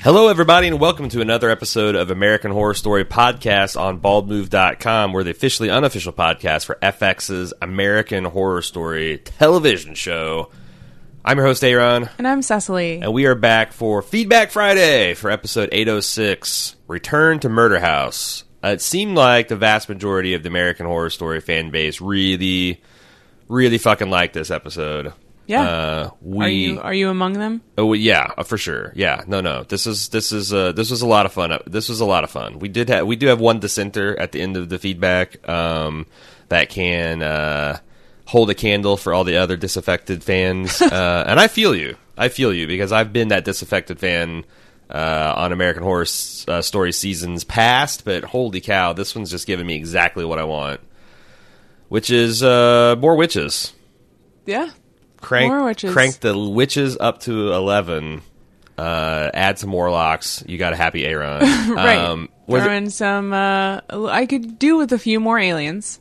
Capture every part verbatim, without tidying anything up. Hello, everybody, and welcome to another episode of American Horror Story podcast on bald move dot com. We're the officially unofficial podcast for F X's American Horror Story television show. I'm your host, Aaron. And I'm Cecily. And we are back for Feedback Friday for episode eight oh six, Return to Murder House. Uh, it seemed like the vast majority of the American Horror Story fan base really, really fucking liked this episode. Yeah, uh, we, are you are you among them? Oh yeah, for sure. Yeah, no, no. This is this is uh, this was a lot of fun. This was a lot of fun. We did have we do have one dissenter at the end of the feedback um, that can uh, hold a candle for all the other disaffected fans. uh, and I feel you. I feel you because I've been that disaffected fan uh, on American Horror uh, Story seasons past. But holy cow, this one's just giving me exactly what I want, which is uh, more witches. Yeah. Crank, crank the witches up to eleven. Uh, add some warlocks. You got a happy Aaron. right. Um, Throw th- in some. Uh, I could do with a few more aliens.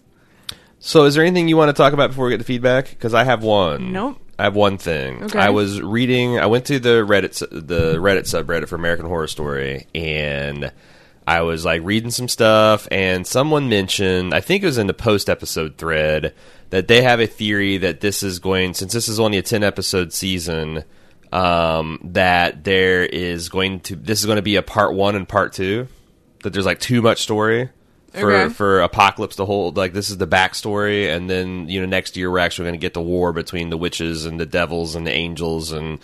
So, is there anything you want to talk about before we get the feedback? Because I have one. Nope. I have one thing. Okay. I was reading. I went to the Reddit, the Reddit subreddit for American Horror Story, and I was like reading some stuff, and someone mentioned. I think it was in the post episode thread. That they have a theory that this is going, since this is only a ten episode season, um, that there is going to, this is going to be a part one and part two. That there's like too much story for, okay. for Apocalypse to hold. Like this is the backstory, and then you know next year we're actually going to get the war between the witches and the devils and the angels and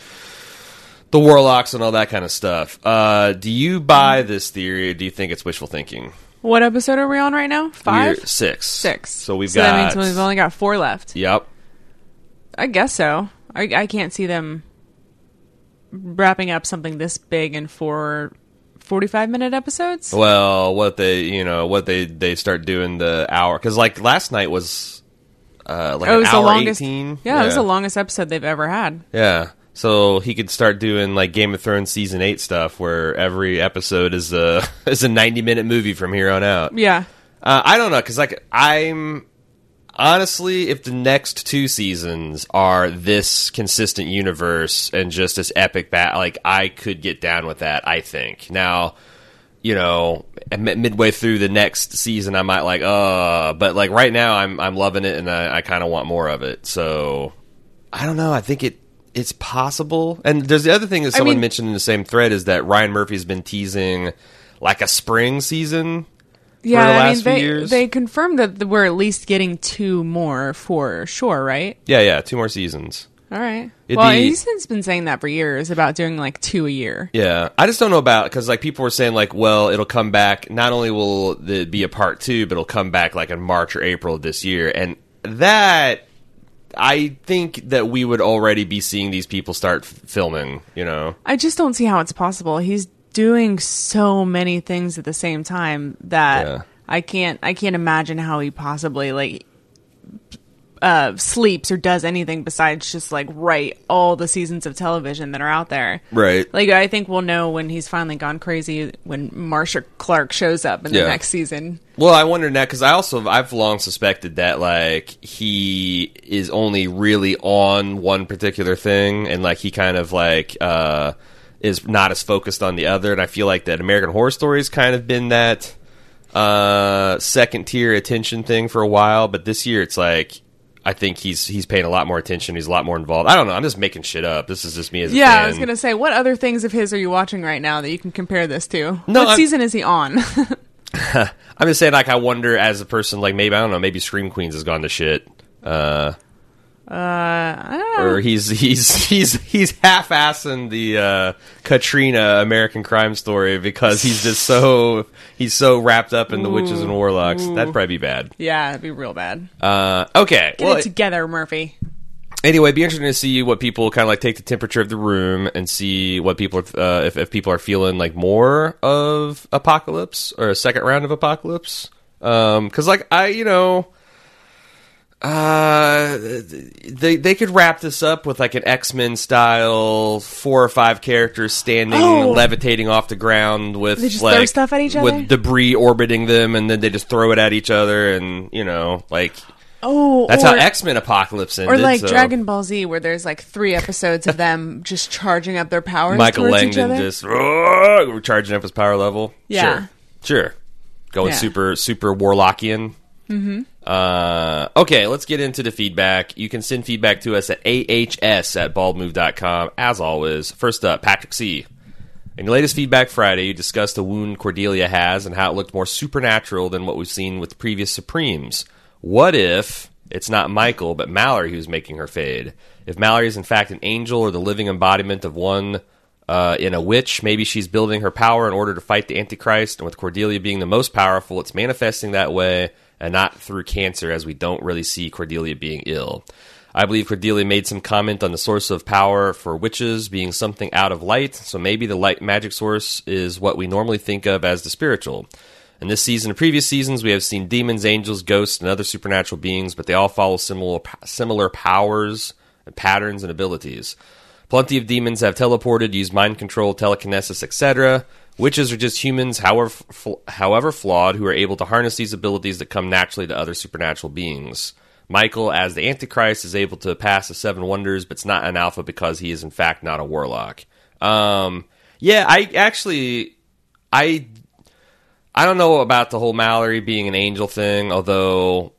the warlocks and all that kind of stuff. Uh, do you buy this theory? Or do you think it's wishful thinking? What episode are we on right now? Five? We're six. Six. So we've so got... that means we've only got four left. Yep. I guess so. I, I can't see them wrapping up something this big in four forty-five minute episodes. Well, what they, you know, what they, they start doing the hour... Because, like, last night was uh, like oh, it was an hour longest, eighteen. Yeah, yeah, it was the longest episode they've ever had. Yeah. So he could start doing like Game of Thrones season eight stuff, where every episode is a is a ninety minute movie from here on out. Yeah, uh, I don't know because like I'm honestly, if the next two seasons are this consistent universe and just this epic bat, like I could get down with that. I think now, you know, midway through the next season, I might like, uh, but like right now, I'm I'm loving it and I, I kind of want more of it. So I don't know. I think it. It's possible. And there's the other thing that someone I mean, mentioned in the same thread is that Ryan Murphy's been teasing like a spring season yeah, for the last I mean, few they, years. They confirmed that we're at least getting two more for sure, right? Yeah, yeah, two more seasons. All right. It'd well, be, Easton's been saying that for years about doing like two a year. Yeah. I just don't know about because like people were saying like, well, it'll come back. Not only will it be a part two, but it'll come back like in March or April of this year. And that... I think that we would already be seeing these people start f- filming, you know? I just don't see how it's possible. He's doing so many things at the same time that yeah. I can't I can't imagine how he possibly, like, uh, sleeps or does anything besides just, like, write all the seasons of television that are out there. Right. Like, I think we'll know when he's finally gone crazy when Marcia Clark shows up in yeah. the next season. Well, I wonder that because I also I've long suspected that like he is only really on one particular thing, and like he kind of like uh, is not as focused on the other. And I feel like that American Horror Story's kind of been that uh, second tier attention thing for a while, but this year it's like I think he's he's paying a lot more attention. He's a lot more involved. I don't know. I'm just making shit up. This is just me as a yeah, fan. Yeah, I was gonna say, what other things of his are you watching right now that you can compare this to? No, what I'm- season is he on? I'm just saying, like, I wonder as a person, like, maybe, I don't know, maybe Scream Queens has gone to shit. Uh, uh, I don't know. Or he's, he's, he's, he's half-assing the uh, Katrina American Crime Story because he's just so, he's so wrapped up in the ooh, witches and warlocks. Ooh. That'd probably be bad. Yeah, it'd be real bad. Uh, okay. Get well, it together, Murphy. Anyway, it'd be interesting to see what people kind of like take the temperature of the room and see what people are, uh, if, if people are feeling like more of Apocalypse or a second round of Apocalypse. Um, 'cause like I, you know, uh, they, they could wrap this up with like an X-Men style, four or five characters standing, oh. levitating off the ground with they just like, throw stuff at each other? With debris orbiting them. And then they just throw it at each other. And you know, like, Oh, that's or, how X-Men Apocalypse ended. Or like so. Dragon Ball Z, where there's like three episodes of them just charging up their powers. Michael Langdon just oh, charging up his power level. Yeah, sure, sure. Going yeah. super super warlockian. Mm-hmm. Uh, okay, let's get into the feedback. You can send feedback to us at A H S at bald move dot com. As always, first up, Patrick C. In your latest Feedback Friday, you discussed the wound Cordelia has and how it looked more supernatural than what we've seen with previous Supremes. What if it's not Michael, but Mallory who's making her fade? If Mallory is in fact an angel or the living embodiment of one uh, in a witch, maybe she's building her power in order to fight the Antichrist, and with Cordelia being the most powerful, it's manifesting that way and not through cancer, as we don't really see Cordelia being ill. I believe Cordelia made some comment on the source of power for witches being something out of light, so maybe the light magic source is what we normally think of as the spiritual. In this season and previous seasons, we have seen demons, angels, ghosts, and other supernatural beings, but they all follow similar similar powers, patterns, and abilities. Plenty of demons have teleported, used mind control, telekinesis, et cetera. Witches are just humans, however however flawed, who are able to harness these abilities that come naturally to other supernatural beings. Michael, as the Antichrist, is able to pass the Seven Wonders, but it's not an alpha because he is, in fact, not a warlock. Um, yeah, I actually... I... I don't know about the whole Mallory being an angel thing, although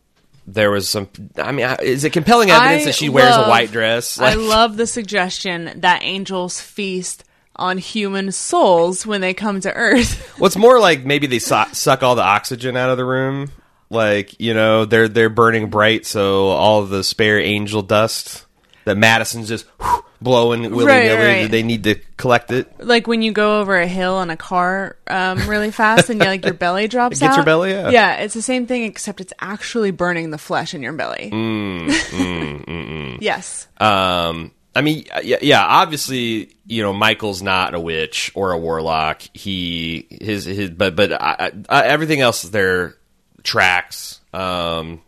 there was some... I mean, is it compelling evidence I that she love, wears a white dress? Like, I love the suggestion that angels feast on human souls when they come to Earth. Well, it's more like maybe they so- suck all the oxygen out of the room. Like, you know, they're they're burning bright, so all the spare angel dust that Madison's just... whew, blowing willy-nilly, right, right. They need to collect it. Like when you go over a hill in a car um, really fast and like your belly drops out. It gets your belly out. Yeah, it's the same thing except it's actually burning the flesh in your belly. Mm, mm, mm, mm. Yes. Um, I mean, yeah, yeah, obviously, you know, Michael's not a witch or a warlock. He, his, his, but, but I, I, everything else there tracks. Um,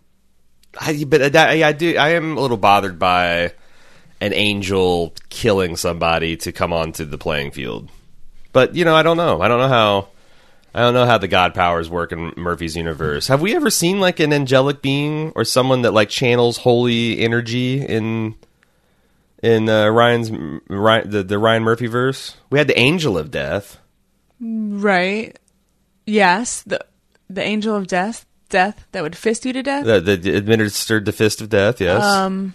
I, but I, I do, I am a little bothered by an angel killing somebody to come onto the playing field. But, you know, I don't know. I don't know how I don't know how the god powers work in Murphy's universe. Have we ever seen, like, an angelic being or someone that, like, channels holy energy in in uh, Ryan's Ryan, the, the Ryan Murphy verse? We had the Angel of Death. Right. Yes. The the Angel of Death death that would fist you to death? The, the administered the fist of death, yes. Um...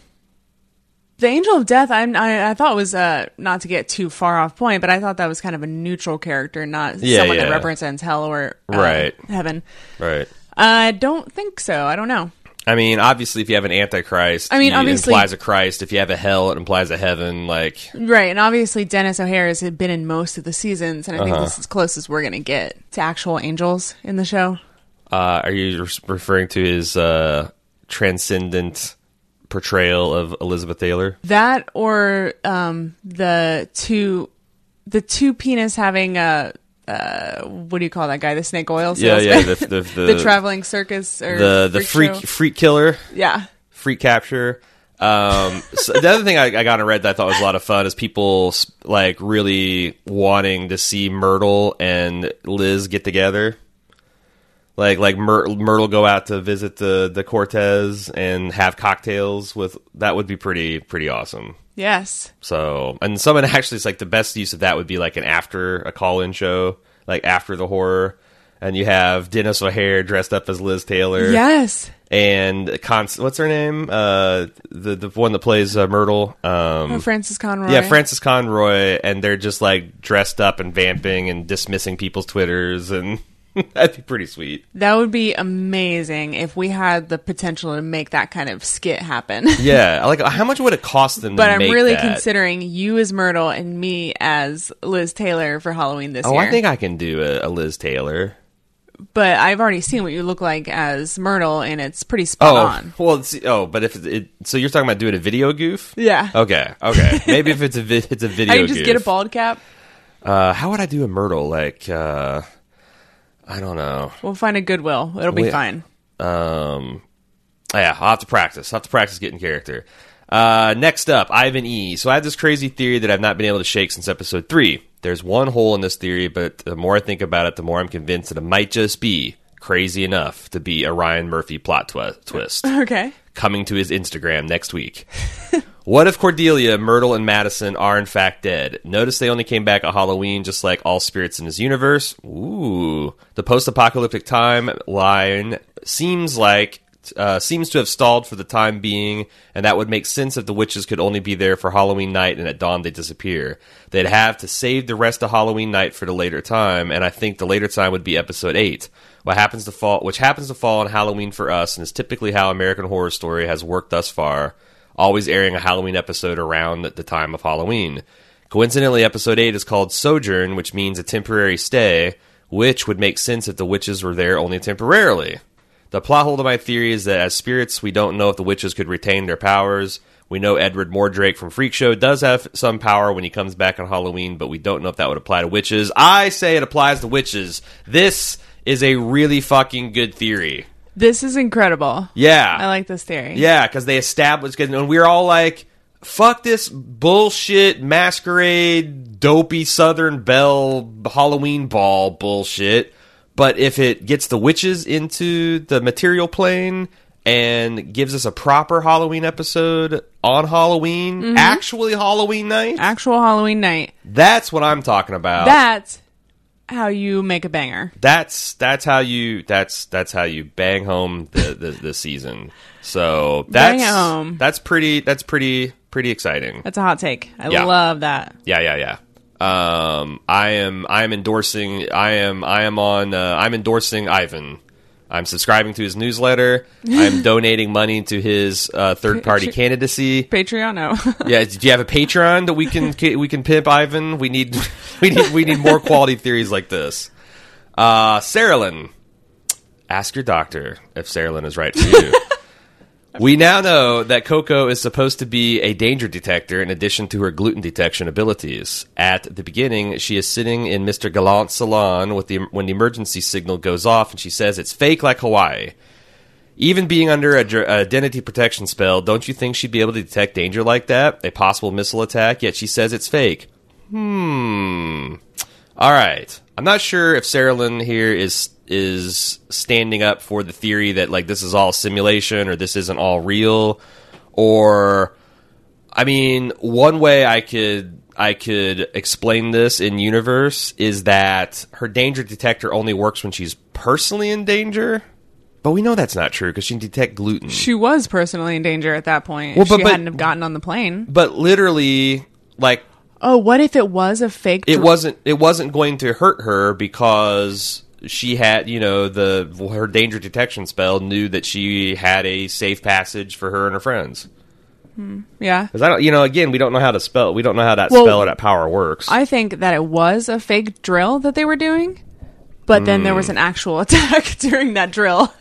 The Angel of Death, I, I, I thought was, uh, not to get too far off point, but I thought that was kind of a neutral character, not yeah, someone yeah. that represents hell or uh, right. heaven. Right. I don't think so. I don't know. I mean, obviously, if you have an Antichrist, I mean, it implies a Christ. If you have a hell, it implies a heaven. Like right, and obviously, Dennis O'Hare has been in most of the seasons, and I think uh-huh. this is closest we're going to get to actual angels in the show. Uh, are you referring to his uh, transcendent... portrayal of Elizabeth Taylor? That or um the two the two penis having a uh what do you call that guy, the snake oil salesman? yeah yeah the the, the, the traveling circus or the the freak freak, freak killer yeah freak capture. Um so the other thing I, I got on Reddit that I thought was a lot of fun is people like really wanting to see Myrtle and Liz get together. Like like Myr- Myrtle go out to visit the, the Cortez and have cocktails with. That would be pretty pretty awesome. Yes. So and someone actually is like the best use of that would be like an after a call in show, like after the horror, and you have Dennis O'Hare dressed up as Liz Taylor. Yes. And Const- what's her name? Uh, the the one that plays uh, Myrtle. Um, oh, Frances Conroy. Yeah, Frances Conroy, and they're just like dressed up and vamping and dismissing people's Twitters and. That'd be pretty sweet. That would be amazing if we had the potential to make that kind of skit happen. Yeah, like how much would it cost them? But to I'm make really that? Considering you as Myrtle and me as Liz Taylor for Halloween this oh, year. Oh, I think I can do a, a Liz Taylor. But I've already seen what you look like as Myrtle, and it's pretty spot oh, on. Well, it's, oh, but if it, it, so, you're talking about doing a video goof? Yeah. Okay. Okay. Maybe if it's a vi- it's a video. I can just goof. Get a bald cap. Uh, how would I do a Myrtle? Like. Uh... I don't know. We'll find a Goodwill. It'll be we, fine. Um, yeah, I'll have to practice. I'll have to practice getting character. Uh, next up, Ivan E. So I have this crazy theory that I've not been able to shake since episode three. There's one hole in this theory, but the more I think about it, the more I'm convinced that it might just be crazy enough to be a Ryan Murphy plot twi- twist. Okay. Coming to his Instagram next week. What if Cordelia, Myrtle, and Madison are in fact dead? Notice they only came back at Halloween, just like all spirits in his universe. Ooh. The post-apocalyptic timeline seems like uh, seems to have stalled for the time being, and that would make sense if the witches could only be there for Halloween night and at dawn they disappear. They'd have to save the rest of Halloween night for the later time, and I think the later time would be episode eight. What happens to fall, which happens to fall on Halloween for us, and is typically how American Horror Story has worked thus far, always airing a Halloween episode around the time of Halloween. Coincidentally, episode eight is called Sojourn, which means a temporary stay, which would make sense if the witches were there only temporarily. The plot hole to my theory is that as spirits, we don't know if the witches could retain their powers. We know Edward Mordrake from Freak Show does have some power when he comes back on Halloween, but we don't know if that would apply to witches. I say it applies to witches. This is a really fucking good theory. This is incredible. Yeah. I like this theory. Yeah, because they established... And we were all like, fuck this bullshit masquerade, dopey Southern Belle Halloween ball bullshit. But if it gets the witches into the material plane and gives us a proper Halloween episode on Halloween, mm-hmm. actually Halloween night... Actual Halloween night. That's what I'm talking about. That's... how you make a banger. That's that's how you that's that's how you bang home the the, the season. So that's bang it home. That's pretty that's pretty pretty exciting. That's a hot take. I yeah. love that. Yeah, yeah, yeah. Um, I am I am endorsing. I am I am on. Uh, I'm endorsing Ivan. I'm subscribing to his newsletter. I'm donating money to his uh, third-party Patri- candidacy. Patreon, no. Yeah, do you have a Patreon that we can we can pimp, Ivan? We need we need we need more quality theories like this. Uh, Sarah Lynn, ask your doctor if Sarah Lynn is right for you. We now know that Coco is supposed to be a danger detector in addition to her gluten detection abilities. At the beginning, she is sitting in Mister Gallant's salon with the, when the emergency signal goes off, and she says it's fake like Hawaii. Even being under a dr- identity protection spell, don't you think she'd be able to detect danger like that? A possible missile attack, yet she says it's fake. Hmm. All right. I'm not sure if Sarah Lynn here is... is standing up for the theory that, like, this is all simulation or this isn't all real. Or, I mean, one way I could I could explain this in universe is that her danger detector only works when she's personally in danger. But we know that's not true because she can detect gluten. She was personally in danger at that point. Well, but, she but, hadn't have gotten on the plane. But literally, like... Oh, what if it was a fake... It dr- wasn't. It wasn't going to hurt her because... She had, you know, the her danger detection spell knew that she had a safe passage for her and her friends. Hmm. Yeah. Because I don't, you know, again, we don't know how to spell. We don't know how that well, spell or that power works. I think that it was a fake drill that they were doing, but mm. then there was an actual attack during that drill.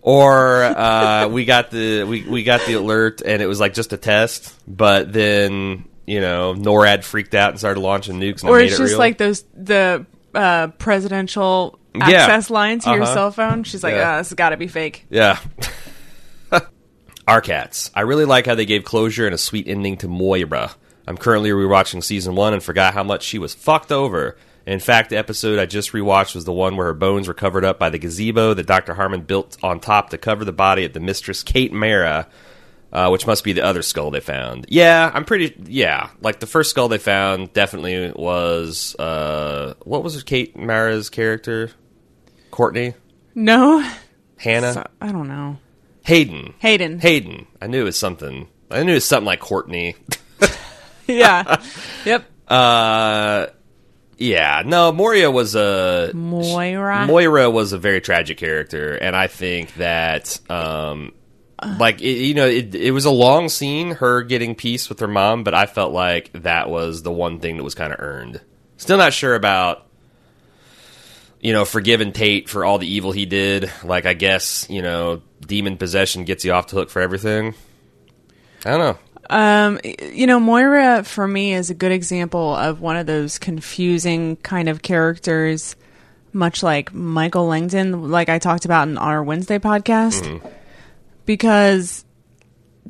Or uh, we got the we, we got the alert and it was like just a test, but then, you know, NORAD freaked out and started launching nukes. And or made it's it just real. Like those the. Uh, presidential access yeah. line to uh-huh. your cell phone. She's like, yeah. oh, this has got to be fake. Yeah. Our cats. I really like how they gave closure and a sweet ending to Moira. I'm currently rewatching season one and forgot how much she was fucked over. In fact, the episode I just rewatched was the one where her bones were covered up by the gazebo that Doctor Harmon built on top to cover the body of the mistress Kate Mara, uh, which must be the other skull they found. Yeah, I'm pretty... Yeah, like the first skull they found definitely was... Uh, what was Kate Mara's character? Courtney? No. Hannah? So, I don't know. Hayden. Hayden. Hayden. I knew it was something. I knew it was something like Courtney. Yeah. Yep. Uh... Yeah, no, Moira was a... Moira? Moira was a very tragic character, and I think that... Um, Like, it, you know, it, it was a long scene, her getting peace with her mom, but I felt like that was the one thing that was kind of earned. Still not sure about, you know, forgiving Tate for all the evil he did. Like, I guess, you know, demon possession gets you off the hook for everything. I don't know. Um, you know, Moira, for me, is a good example of one of those confusing kind of characters, much like Michael Langdon, like I talked about in our Wednesday podcast. Mm-hmm. Because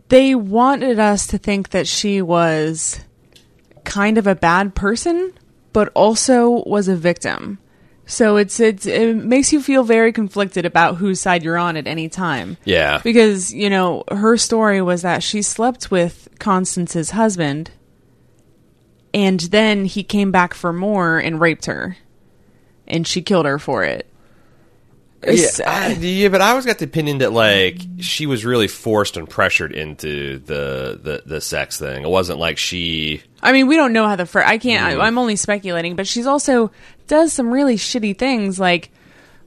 they wanted us to think that she was kind of a bad person, but also was a victim. So it's, it's it makes you feel very conflicted about whose side you're on at any time. Yeah. Because, you know, her story was that she slept with Constance's husband, and then he came back for more and raped her, and she killed her for it. Yeah, I, yeah, but I always got the opinion that, like, she was really forced and pressured into the the, the sex thing. It wasn't like she... I mean, we don't know how the... Fir- I can't... Mm. I, I'm only speculating, but she's also does some really shitty things, like,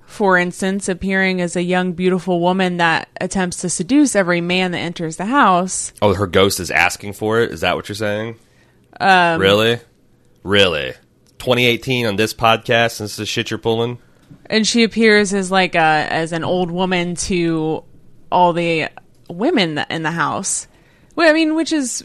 for instance, appearing as a young, beautiful woman that attempts to seduce every man that enters the house. Oh, her ghost is asking for it? Is that what you're saying? Um, really? Really? twenty eighteen on this podcast, this is the shit you're pulling? And she appears as like a, as an old woman to all the women in the house. Well, I mean, which is,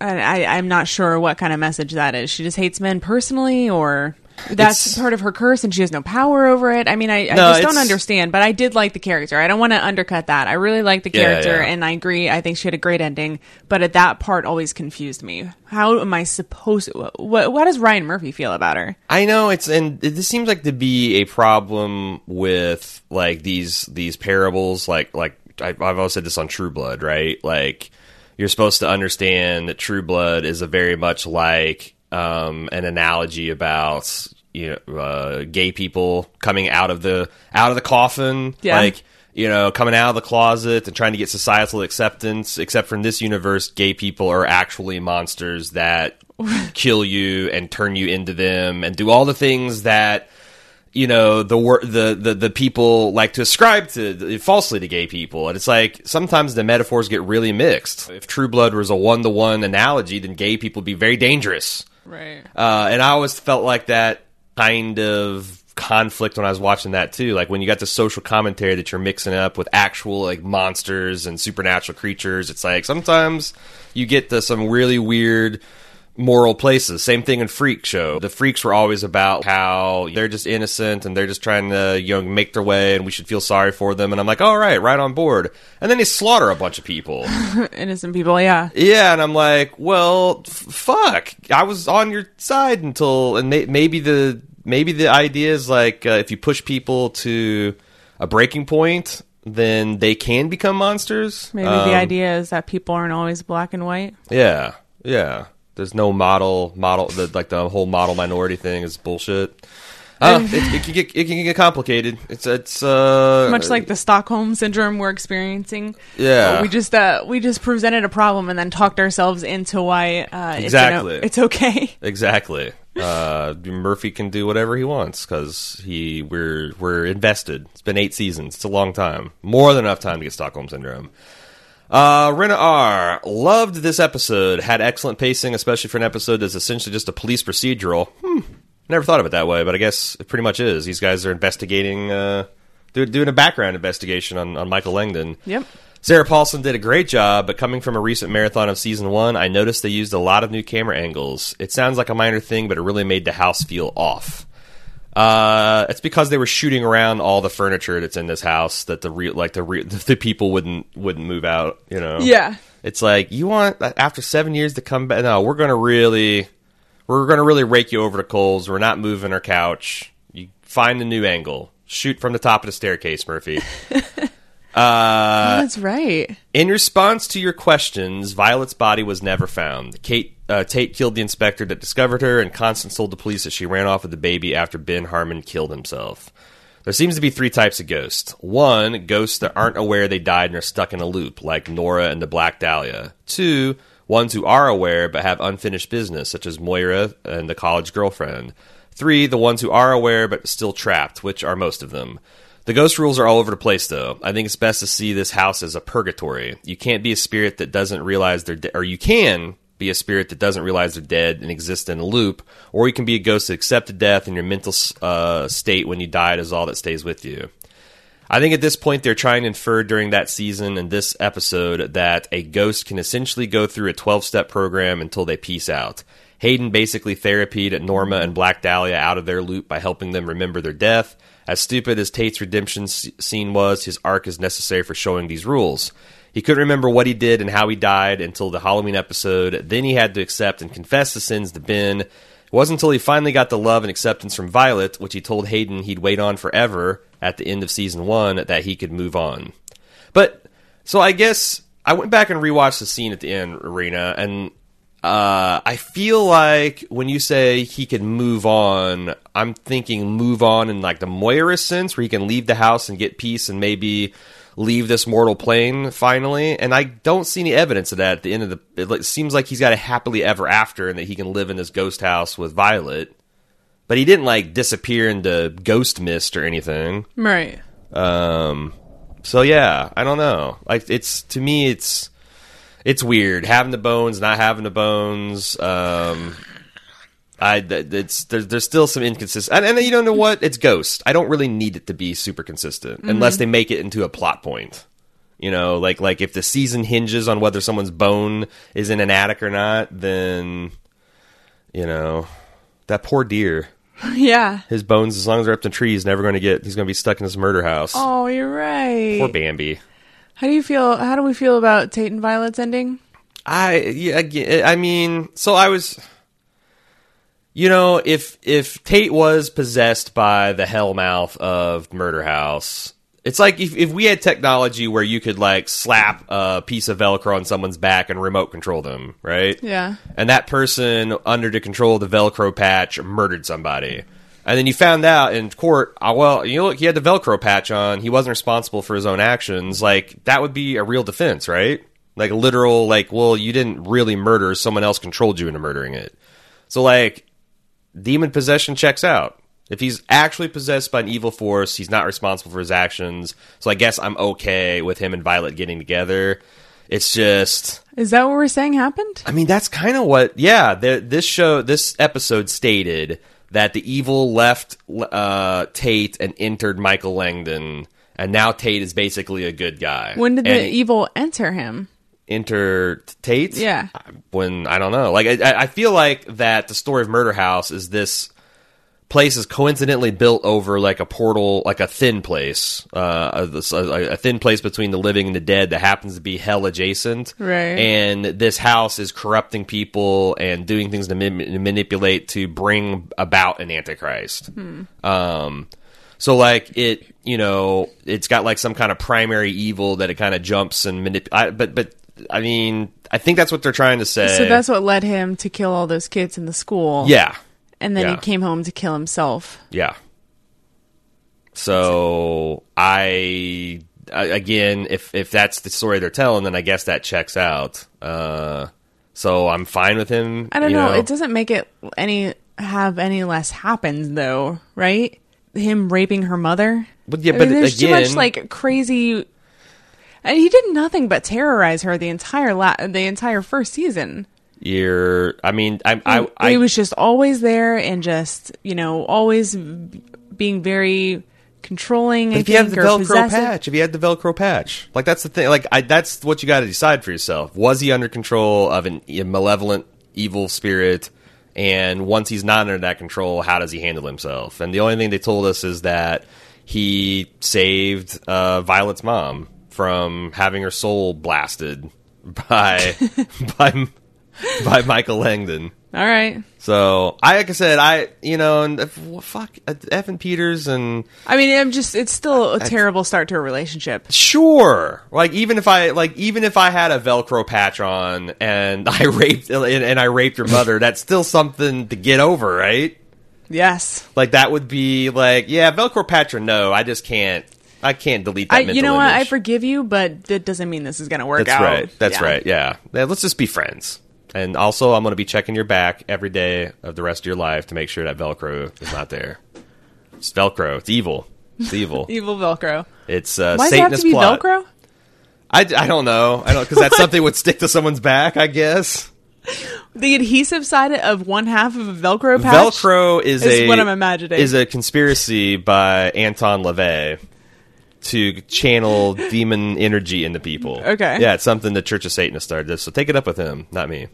I, I, I'm not sure what kind of message that is. She just hates men personally, or that's it's, part of her curse and she has no power over it. I mean, I, no, I just don't understand, but I did like the character. I don't want to undercut that. I really like the character, yeah, yeah. And I agree. I think she had a great ending, but at that part always confused me. How am I supposed to, what, what does Ryan Murphy feel about her? I know it's, and this seems like to be a problem with like these, these parables. Like, like I, I've always said this on True Blood, right? Like you're supposed to understand that True Blood is a very much like, Um, an analogy about you know uh, gay people coming out of the out of the coffin, yeah. like you know coming out of the closet and trying to get societal acceptance. Except for in this universe, gay people are actually monsters that kill you and turn you into them and do all the things that you know the wor- the, the the people like to ascribe to the, falsely to gay people. And it's like sometimes the metaphors get really mixed. If True Blood was a one to one analogy, then gay people would be very dangerous. Right. Uh, and I always felt like that kind of conflict when I was watching that, too. Like, when you got the social commentary that you're mixing up with actual, like, monsters and supernatural creatures, it's like, sometimes you get to some really weird moral places. Same thing in Freak Show. The freaks were always about how they're just innocent and they're just trying to, you know, make their way and we should feel sorry for them. And I'm like, all right, right on board. And then they slaughter a bunch of people. Innocent people, yeah. Yeah, and I'm like, well, f- fuck. I was on your side until... And may- maybe the maybe the idea is, like, uh, if you push people to a breaking point, then they can become monsters. Maybe um, the idea is that people aren't always black and white. Yeah, yeah. There's no model, model the, like the whole model minority thing is bullshit. Uh, it, it, can get, it can get complicated. It's it's uh, much like the Stockholm syndrome we're experiencing. Yeah, uh, we just uh, we just presented a problem and then talked ourselves into why uh, exactly it's, you know, it's okay. Exactly. Uh, Murphy can do whatever he wants because he we're we're invested. It's been eight seasons. It's a long time, more than enough time to get Stockholm syndrome. Uh, Rena R. Loved this episode. Had excellent pacing, especially for an episode that's essentially just a police procedural. Hmm. Never thought of it that way, but I guess it pretty much is. These guys are investigating, uh, doing a background investigation on, on Michael Langdon. Yep. Sarah Paulson did a great job, but coming from a recent marathon of season one, I noticed they used a lot of new camera angles. It sounds like a minor thing, but it really made the house feel off. Uh, it's because they were shooting around all the furniture that's in this house that the real, like the real, the people wouldn't wouldn't move out. You know, yeah. It's like you want after seven years to come back. No, we're gonna really, we're gonna really rake you over the coals. We're not moving our couch. You find the new angle. Shoot from the top of the staircase, Murphy. Uh, oh, that's right. In response to your questions, Violet's body was never found. Kate uh, Tate killed the inspector that discovered her, and Constance told the police that she ran off with the baby after Ben Harmon killed himself. There seems to be three types of ghosts. One, ghosts that aren't aware they died and are stuck in a loop, like Nora and the Black Dahlia. Two, ones who are aware but have unfinished business, such as Moira and the college girlfriend. Three, the ones who are aware but still trapped, which are most of them. The ghost rules are all over the place, though. I think it's best to see this house as a purgatory. You can't be a spirit that doesn't realize they're dead, or you can be a spirit that doesn't realize they're dead and exist in a loop, or you can be a ghost that accepted death and your mental uh, state when you died is all that stays with you. I think at this point they're trying to infer during that season and this episode that a ghost can essentially go through a twelve-step program until they peace out. Hayden basically therapied at Norma and Black Dahlia out of their loop by helping them remember their death. As stupid as Tate's redemption scene was, his arc is necessary for showing these rules. He couldn't remember what he did and how he died until the Halloween episode. Then he had to accept and confess the sins to Ben. It wasn't until he finally got the love and acceptance from Violet, which he told Hayden he'd wait on forever at the end of season one, that he could move on. But, so I guess, I went back and rewatched the scene at the end, Arena, and uh, I feel like when you say he could move on, I'm thinking move on in like the Moira sense, where he can leave the house and get peace and maybe leave this mortal plane finally. And I don't see any evidence of that at the end of the... It seems like he's got a happily ever after and that he can live in this ghost house with Violet. But he didn't, like, disappear into ghost mist or anything. Right. Um... So, yeah, I don't know. Like, it's, to me, it's, it's weird. Having the bones, not having the bones. Um, I, it's, there's, there's still some inconsistency. And, and you don't know what? It's Ghost. I don't really need it to be super consistent mm-hmm. unless they make it into a plot point. You know, like, like if the season hinges on whether someone's bone is in an attic or not, then, you know, that poor deer. Yeah. His bones, as long as they're up the tree, he's never going to get... He's going to be stuck in this murder house. Oh, you're right. Poor Bambi. How do you feel... How do we feel about Tate and Violet's ending? I... Yeah, I mean... So I was... You know, if if Tate was possessed by the hellmouth of Murder House... It's like if, if we had technology where you could, like, slap a piece of Velcro on someone's back and remote control them, right? Yeah. And that person, under the control of the Velcro patch, murdered somebody. And then you found out in court, oh, well, you know, look, he had the Velcro patch on. He wasn't responsible for his own actions. Like, that would be a real defense, right? Like, literal, like, well, you didn't really murder. Someone else controlled you into murdering it. So, like, demon possession checks out. If he's actually possessed by an evil force, he's not responsible for his actions. So I guess I'm okay with him and Violet getting together. It's just... Is that what we're saying happened? I mean, that's kind of what... Yeah, the, this show, this episode stated that the evil left uh, Tate and entered Michael Langdon. And now Tate is basically a good guy. When did and the evil enter him? Enter Tate? Yeah. When, I don't know. Like, I, I feel like that the story of Murder House is this... place is coincidentally built over like a portal, like a thin place, uh, a, a, a thin place between the living and the dead that happens to be hell adjacent. Right. And this house is corrupting people and doing things to ma- manipulate to bring about an Antichrist. Hmm. Um, so like it, you know, it's got like some kind of primary evil that it kind of jumps and manipulates. But, but I mean, I think that's what they're trying to say. So that's what led him to kill all those kids in the school. Yeah. And then yeah. he came home to kill himself. Yeah. So I, I again, if if that's the story they're telling, then I guess that checks out. Uh, so I'm fine with him. I don't you know, know. It doesn't make it any have any less happen though, right? Him raping her mother. But yeah, I but mean, there's again, too much like crazy. And he did nothing but terrorize her the entire la- the entire first season. You're, I mean, I, I, I, he was just always there and just, you know, always being very controlling. If you have the Velcro patch, if you had the Velcro patch, like that's the thing, like I, that's what you got to decide for yourself. Was he under control of an, a malevolent evil spirit? And once he's not under that control, how does he handle himself? And the only thing they told us is that he saved uh, Violet's mom from having her soul blasted by, by. by Michael Langdon. All right. So, I like I said, I, you know, and if, well, fuck, F and Peters and... I mean, I'm just, it's still a I, terrible start to a relationship. Sure. Like, even if I, like, even if I had a Velcro patch on and I raped, and, and I raped your mother, that's still something to get over, right? Yes. Like, that would be like, yeah, Velcro patch or no, I just can't. I can't delete that I, mental You know image. What? I forgive you, but that doesn't mean this is going to work that's out. That's right. That's yeah. right. Yeah. yeah. Let's just be friends. And also, I'm going to be checking your back every day of the rest of your life to make sure that Velcro is not there. It's Velcro. It's evil. It's evil. Evil Velcro. It's uh, Why Satanist does it have to be plot. Velcro? I, I don't know. I don't because that's something would stick to someone's back, I guess. The adhesive side of one half of a Velcro patch. Velcro is, is a what I'm imagining is a conspiracy by Anton LaVey to channel demon energy into people. Okay. Yeah, it's something the Church of Satanists started. So take it up with him, not me.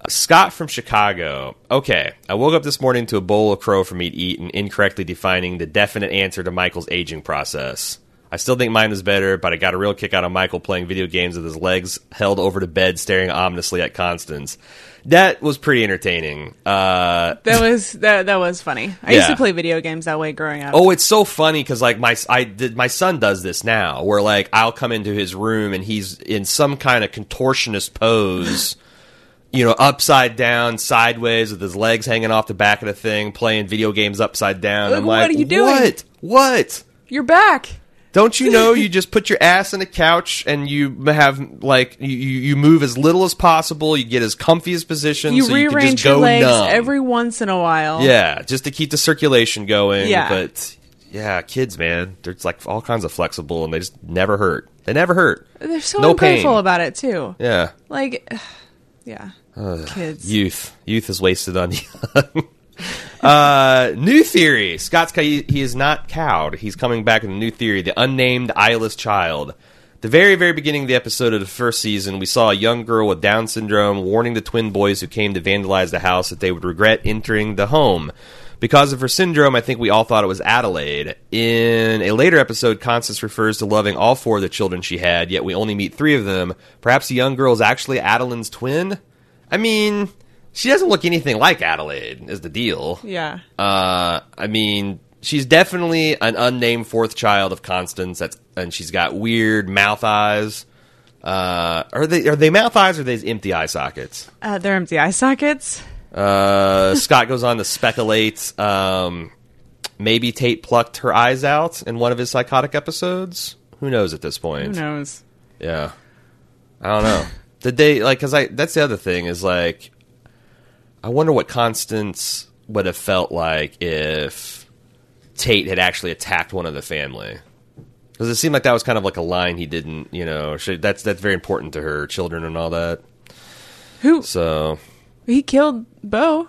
Uh, Scott from Chicago. Okay. I woke up this morning to a bowl of crow for me to eat and incorrectly defining the definite answer to Michael's aging process. I I still think mine is better, but I got a real kick out of Michael playing video games with his legs held over to bed, staring ominously at Constance. That was pretty entertaining. Uh, that was that that was funny. I yeah. used to play video games that way growing up. Oh, it's so funny because like my I did, my son does this now, where like I'll come into his room and he's in some kind of contortionist pose. You know, upside down, sideways, with his legs hanging off the back of the thing, playing video games upside down. Like, I'm like, what are you doing? What? What? You're back. Don't you know you just put your ass in a couch and you have, like, you, you move as little as possible, you get as comfy as position, you so you can just go numb. You rearrange your legs every once in a while. Yeah, just to keep the circulation going. Yeah. But, yeah, kids, man, they're like all kinds of flexible and they just never hurt. They never hurt. They're so no ungrateful pain. About it, too. Yeah. Like, yeah. Uh, Kids. Youth. Youth is wasted on young. uh, new theory. Scott's ca- he is not cowed. He's coming back in a new theory, the unnamed eyeless child. The very, very beginning of the episode of the first season, we saw a young girl with Down syndrome warning the twin boys who came to vandalize the house that they would regret entering the home. Because of her syndrome, I think we all thought it was Adelaide. In a later episode, Constance refers to loving all four of the children she had, yet we only meet three of them. Perhaps the young girl is actually Adeline's twin? I mean, she doesn't look anything like Adelaide, is the deal. Yeah. Uh, I mean, she's definitely an unnamed fourth child of Constance, that's, and she's got weird mouth eyes. Uh, are they are they mouth eyes or are they empty eye sockets? Uh, they're empty eye sockets. Uh, Scott goes on to speculate, um, maybe Tate plucked her eyes out in one of his psychotic episodes. Who knows at this point? Who knows? Yeah. I don't know. Did they, like, because I, that's the other thing is, like, I wonder what Constance would have felt like if Tate had actually attacked one of the family. Because it seemed like that was kind of like a line he didn't, you know, she, that's that's very important to her children and all that. Who? So. He killed Beau.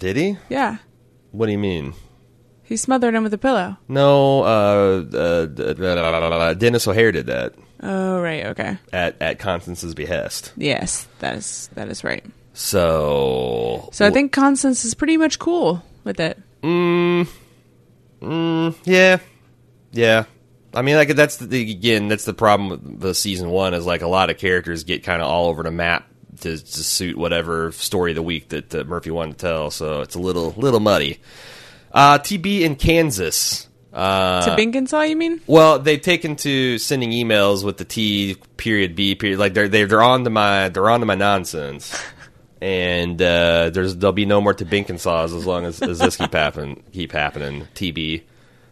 Did he? Yeah. What do you mean? He smothered him with a pillow. No, uh, uh, Dennis O'Hare did that. Oh, right, okay. At at Constance's behest. Yes, that is that is right. So... So I think Constance is pretty much cool with it. Mm, mm, yeah. Yeah. I mean, like, that's the, again, that's the problem with the season one is, like, a lot of characters get kind of all over the map to, to suit whatever story of the week that uh, Murphy wanted to tell, so it's a little little muddy. Uh, T B in Kansas... Uh, to Binkensaw, you mean? Well, they've taken to sending emails with the T period B period. Like they're they're, they're on to my they're on to my nonsense, and uh, there's there'll be no more to Binkensaws as long as, as this keep happen keep happening. T B,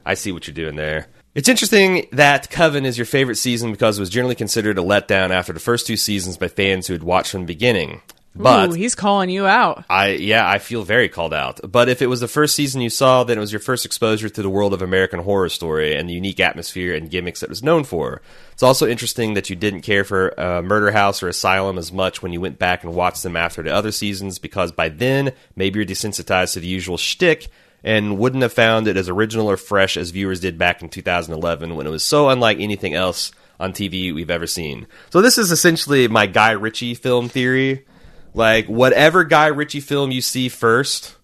I see what you're doing there. It's interesting that Coven is your favorite season because it was generally considered a letdown after the first two seasons by fans who had watched from the beginning. But ooh, he's calling you out. I yeah, I feel very called out. But if it was the first season you saw, then it was your first exposure to the world of American Horror Story and the unique atmosphere and gimmicks that it was known for. It's also interesting that you didn't care for uh, Murder House or Asylum as much when you went back and watched them after the other seasons, because by then, maybe you're desensitized to the usual shtick and wouldn't have found it as original or fresh as viewers did back in two thousand eleven when it was so unlike anything else on T V we've ever seen. So this is essentially my Guy Ritchie film theory. Like, whatever Guy Ritchie film you see first,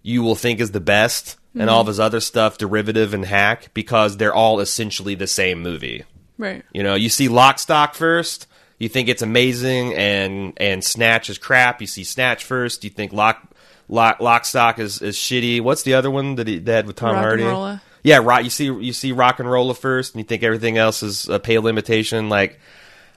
you will think is the best, mm-hmm. and all of his other stuff, derivative and hack, because they're all essentially the same movie. Right. You know, you see Lock, Stock first, you think it's amazing, and and Snatch is crap. You see Snatch first, you think Lock, Lock, Lock Stock is, is shitty. What's the other one that he that had with Tom Rock Hardy? And Rolla. Yeah, rock, you see you see Rock and Rolla first, and you think everything else is a pale imitation. Like,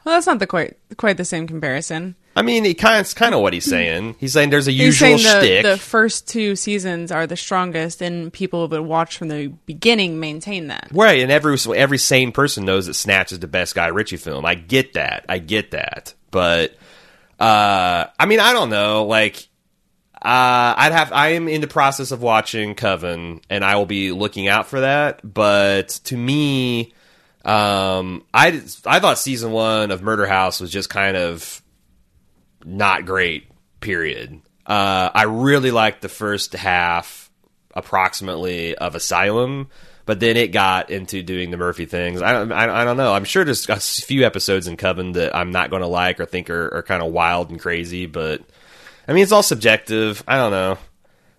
well, that's not the quite quite the same comparison. I mean, he kind of, kind of what he's saying. He's saying there's a he's usual shtick. The, the first two seasons are the strongest, and people that watch from the beginning maintain that. Right, and every every sane person knows that Snatch is the best Guy Ritchie film. I get that. I get that. But, uh, I mean, I don't know. Like, uh, I'd have. I am in the process of watching Coven, and I will be looking out for that. But to me, um, I I thought season one of Murder House was just kind of not great, period. Uh, I really liked the first half, approximately, of Asylum, but then it got into doing the Murphy things. I don't, I, I don't know. I'm sure there's a few episodes in Coven that I'm not going to like or think are, are kind of wild and crazy, but, I mean, it's all subjective. I don't know.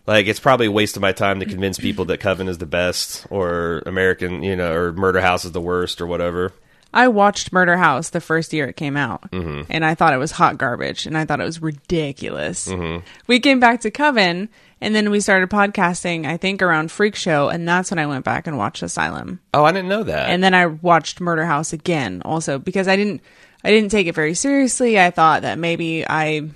Like, it's probably a waste of my time to convince people that Coven is the best, or American, you know, or Murder House is the worst, or whatever. I watched Murder House the first year it came out, mm-hmm. and I thought it was hot garbage, and I thought it was ridiculous. Mm-hmm. We came back to Coven, and then we started podcasting, I think, around Freak Show, and that's when I went back and watched Asylum. Oh, I didn't know that. And then I watched Murder House again, also, because I didn't, I didn't take it very seriously. I thought that maybe I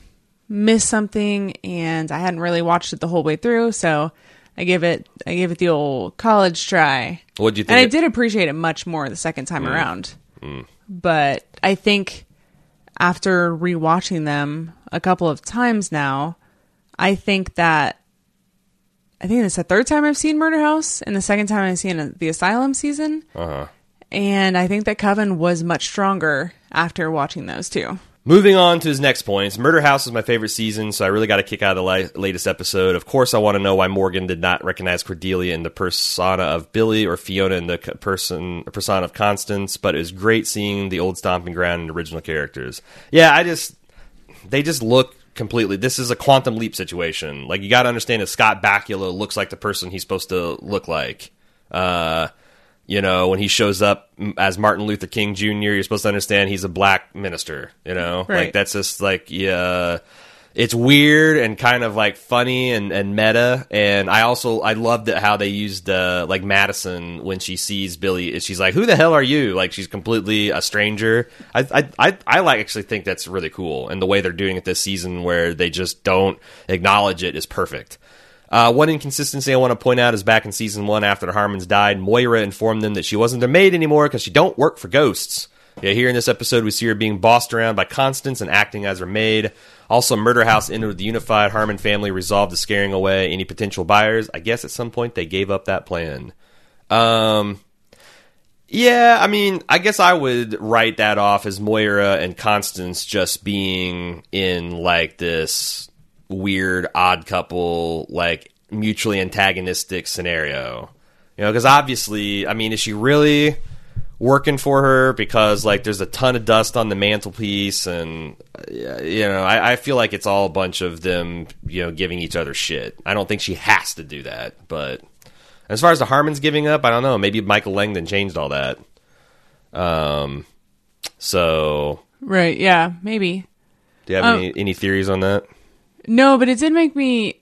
missed something, and I hadn't really watched it the whole way through, so... I gave it I gave it the old college try. What'd you think? And I it- did appreciate it much more the second time mm. around. Mm. But I think after rewatching them a couple of times now, I think that I think it's the third time I've seen Murder House and the second time I've seen the Asylum season. Uh-huh. And I think that Coven was much stronger after watching those two. Moving on to his next points. Murder House is my favorite season, so I really got a kick out of the li- latest episode. Of course, I want to know why Morgan did not recognize Cordelia in the persona of Billy or Fiona in the co- person persona of Constance, but it was great seeing the old stomping ground and original characters. Yeah, I just... They just look completely... This is a quantum leap situation. Like, you got to understand that Scott Bakula looks like the person he's supposed to look like. Uh... You know, when he shows up as Martin Luther King Junior, you're supposed to understand he's a black minister, you know? Right. Like, that's just, like, yeah... It's weird and kind of, like, funny and, and meta, and I also... I loved it how they used, uh, like, Madison when she sees Billy. She's like, who the hell are you? Like, she's completely a stranger. I, I, I, I like, actually think that's really cool, and the way they're doing it this season where they just don't acknowledge it is perfect. Uh, one inconsistency I want to point out is back in season one, after the Harmons died, Moira informed them that she wasn't their maid anymore because she don't work for ghosts. Yeah, here in this episode, we see her being bossed around by Constance and acting as her maid. Also, Murder House ended with the unified Harmon family resolved to scaring away any potential buyers. I guess at some point they gave up that plan. Um... Yeah, I mean, I guess I would write that off as Moira and Constance just being in, like, this... weird odd couple, like, mutually antagonistic scenario, you know, because obviously, I mean, is she really working for her? Because, like, there's a ton of dust on the mantelpiece, and, you know, I, I feel like it's all a bunch of them, you know, giving each other shit. I don't think she has to do that, but as far as the Harmons giving up, I don't know, maybe Michael Langdon changed all that. Um so right, yeah, maybe. Do you have um, any, any theories on that? No, but it did make me...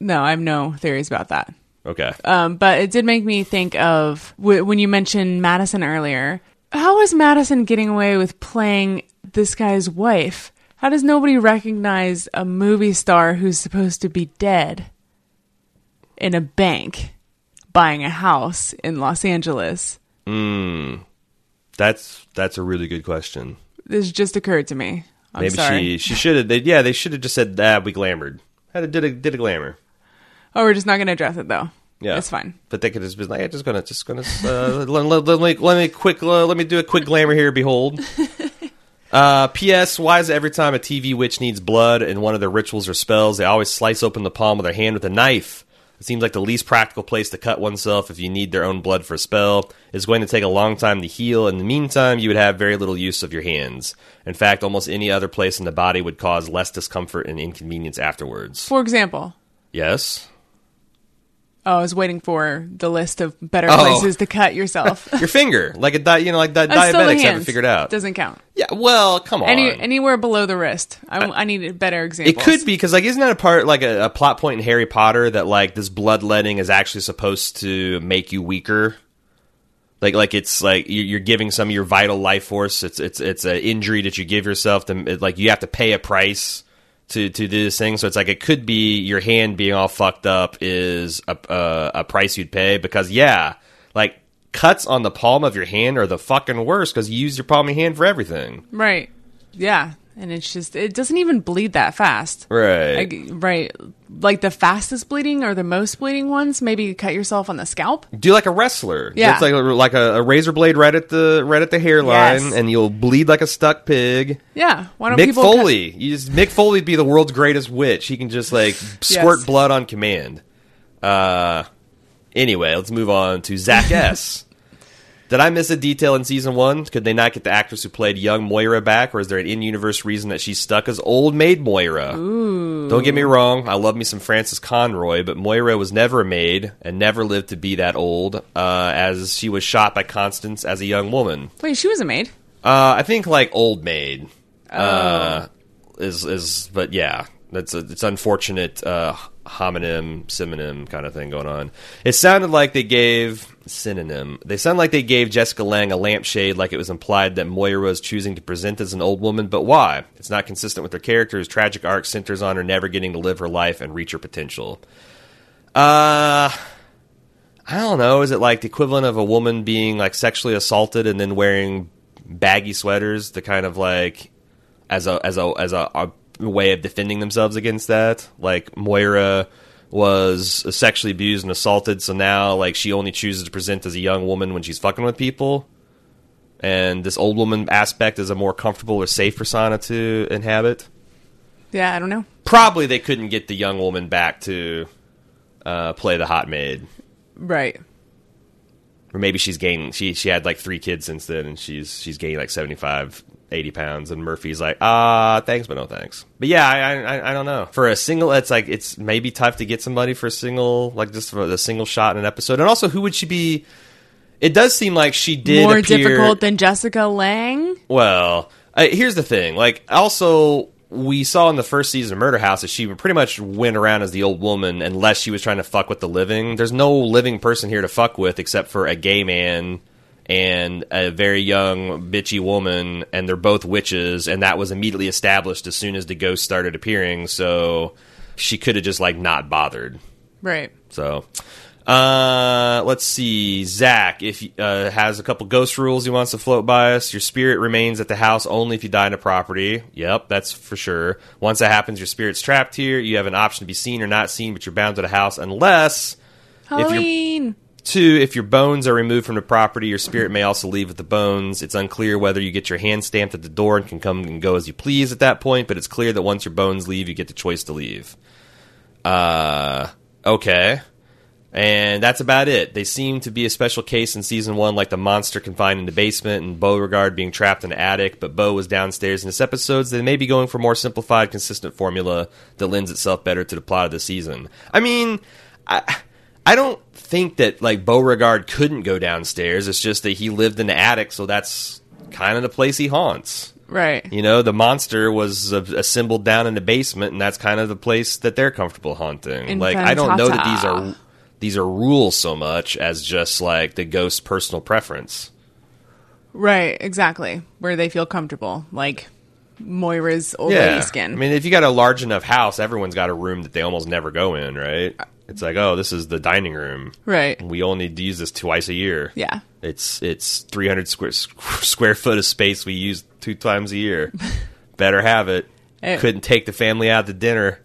No, I have no theories about that. Okay. Um, but it did make me think of... W- when you mentioned Madison earlier, how was Madison getting away with playing this guy's wife? How does nobody recognize a movie star who's supposed to be dead in a bank buying a house in Los Angeles? Mm. That's, that's a really good question. This just occurred to me. I'm Maybe sorry. she she should have. They, yeah, they should have just said that ah, we glamored. Had a, did a did a glamour. Oh, we're just not going to address it though. Yeah, it's fine. But they could have been like, I'm just gonna just gonna uh, let, let, let me let me quick uh, let me do a quick glamour here. Behold. Uh, P S Why is it every time a T V witch needs blood in one of their rituals or spells, they always slice open the palm of their hand with a knife? It seems like the least practical place to cut oneself if you need their own blood for a spell. It's going to take a long time to heal. In the meantime, you would have very little use of your hands. In fact, almost any other place in the body would cause less discomfort and inconvenience afterwards. For example. Yes? Oh, I was waiting for the list of better oh. places to cut yourself. Your finger. Like a di- you know, like di- diabetics haven't figured out. Doesn't count. Yeah, well, come on. Any, anywhere below the wrist. I, I, I need better examples. It could be, because, like, isn't that a part, like, a, a plot point in Harry Potter that, like, this bloodletting is actually supposed to make you weaker? Like, like it's like you're giving some of your vital life force. It's it's it's an injury that you give yourself. To, like, you have to pay a price to to do this thing, so it's like it could be your hand being all fucked up is a uh, a price you'd pay, because, yeah, like, cuts on the palm of your hand are the fucking worst, because you use your palm of your hand for everything, right? Yeah, and it's just, it doesn't even bleed that fast, right? I, right, like the fastest bleeding or the most bleeding ones, maybe you cut yourself on the scalp, do like a wrestler, yeah, it's like like a, a razor blade right at the right at the hairline, yes. And you'll bleed like a stuck pig. Yeah, why don't Mick people Foley? Cut- you just Mick Foley'd be the world's greatest witch. He can just, like, squirt yes. blood on command. Uh, anyway, let's move on to Zach S. Did I miss a detail in season one? Could they not get the actress who played young Moira back, or is there an in-universe reason that she's stuck as old maid Moira? Ooh. Don't get me wrong, I love me some Frances Conroy, but Moira was never a maid and never lived to be that old, uh, as she was shot by Constance as a young woman. Wait, she was a maid? Uh, I think, like, old maid. Oh. Uh, is, is, but yeah, that's a, it's unfortunate, uh, homonym, synonym kind of thing going on. It sounded like they gave synonym. They sound like they gave Jessica Lange a lampshade, like it was implied that Moira was choosing to present as an old woman, but why? It's not consistent with her character, whose tragic arc centers on her never getting to live her life and reach her potential. Uh, I don't know. Is it like the equivalent of a woman being, like, sexually assaulted and then wearing baggy sweaters to kind of, like, as a, as a, as a, a way of defending themselves against that? Like, Moira was sexually abused and assaulted, so now, like, she only chooses to present as a young woman when she's fucking with people, and this old woman aspect is a more comfortable or safe persona to inhabit. Yeah, I don't know. Probably they couldn't get the young woman back to uh, play the hot maid, right? Or maybe she's gaining. She she had like three kids since then, and she's she's gained like seventy-five, eighty pounds, and Murphy's like, ah, thanks, but no thanks. But yeah, I, I I don't know. For a single, it's like, it's maybe tough to get somebody for a single, like, just for a single shot in an episode. And also, who would she be? It does seem like she did more appear, difficult than Jessica Lange. Well, uh, here's the thing. Like, also, we saw in the first season of Murder House that she pretty much went around as the old woman unless she was trying to fuck with the living. There's no living person here to fuck with except for a gay man and a very young bitchy woman, and they're both witches, and that was immediately established as soon as the ghosts started appearing, so she could have just, like, not bothered. Right. So, uh, let's see. Zach, if uh, has a couple ghost rules he wants to float by us. Your spirit remains at the house only if you die in a property. Yep, that's for sure. Once that happens, your spirit's trapped here. You have an option to be seen or not seen, but you're bound to the house unless... Halloween! If you're- Two, if your bones are removed from the property, your spirit may also leave with the bones. It's unclear whether you get your hand stamped at the door and can come and go as you please at that point, but it's clear that once your bones leave, you get the choice to leave. Uh, okay. And that's about it. They seem to be a special case in season one, like the monster confined in the basement and Beauregard being trapped in the attic, but Beau was downstairs in this episode, so they may be going for a more simplified, consistent formula that lends itself better to the plot of the season. I mean, I... I don't think that, like, Beauregard couldn't go downstairs. It's just that he lived in the attic, so that's kind of the place he haunts. Right. You know, the monster was uh, assembled down in the basement, and that's kind of the place that they're comfortable haunting. In like, I don't know that these are these are rules so much as just, like, the ghost's personal preference. Right, exactly. Where they feel comfortable, like... Moira's old yeah. lady skin. I mean, if you got a large enough house, everyone's got a room that they almost never go in, right? It's like, oh, this is the dining room. Right. We only use this twice a year. Yeah. It's it's three hundred square square foot of space we use two times a year. Better have it. it. Couldn't take the family out to dinner.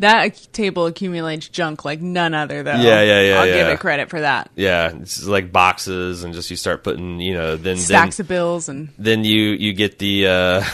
That table accumulates junk like none other, though. Yeah, yeah, yeah. I'll yeah. give it credit for that. Yeah, it's like boxes, and just you start putting, you know, then stacks then, of bills, and then you you get the uh,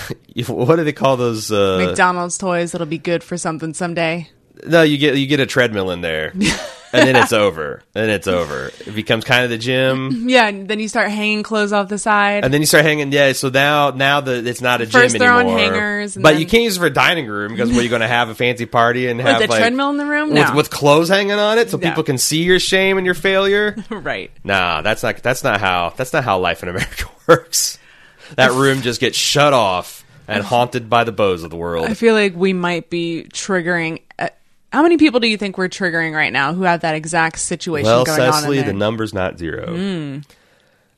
what do they call those uh, McDonald's toys that'll be good for something someday? No, you get you get a treadmill in there, and then it's over, and it's over. It becomes kind of the gym. Yeah, and then you start hanging clothes off the side, and then you start hanging. Yeah, so now now the it's not a First gym anymore. First, they're on hangers, and but then... you can't use it for a dining room because where well, you're going to have a fancy party and with have a like, treadmill in the room no. with, with clothes hanging on it, so no. people can see your shame and your failure. Right? Nah, that's not that's not how that's not how life in America works. That room just gets shut off and haunted by the bows of the world. I feel like we might be triggering. A- How many people do you think we're triggering right now who have that exact situation well, going Cecily, on in there? Well, Cecily, the number's not zero. Mm.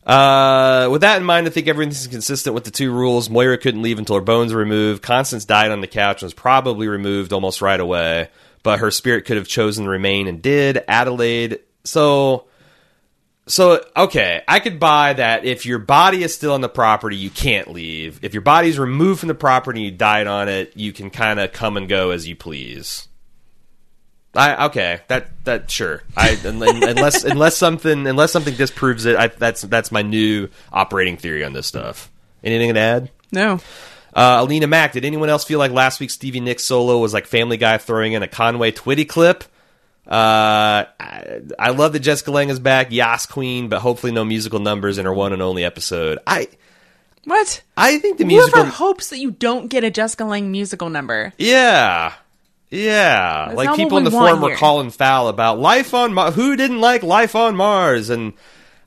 Uh, with that in mind, I think everything's consistent with the two rules. Moira couldn't leave until her bones were removed. Constance died on the couch and was probably removed almost right away. But her spirit could have chosen to remain and did. Adelaide. So, so okay, I could buy that if your body is still on the property, you can't leave. If your body's removed from the property and you died on it, you can kind of come and go as you please. I, okay, that that sure. I unless unless something unless something disproves it, I, that's that's my new operating theory on this stuff. Anything to add? No. Uh, Alina Mack, did anyone else feel like last week's Stevie Nicks solo was like Family Guy throwing in a Conway Twitty clip? Uh, I, I love that Jessica Lange is back, Yas Queen, but hopefully no musical numbers in her one and only episode. I what? I think the musical whoever hopes that you don't get a Jessica Lange musical number. Yeah, yeah. That's like people in the forum were calling foul about Life on Mars. Who didn't like Life on Mars? And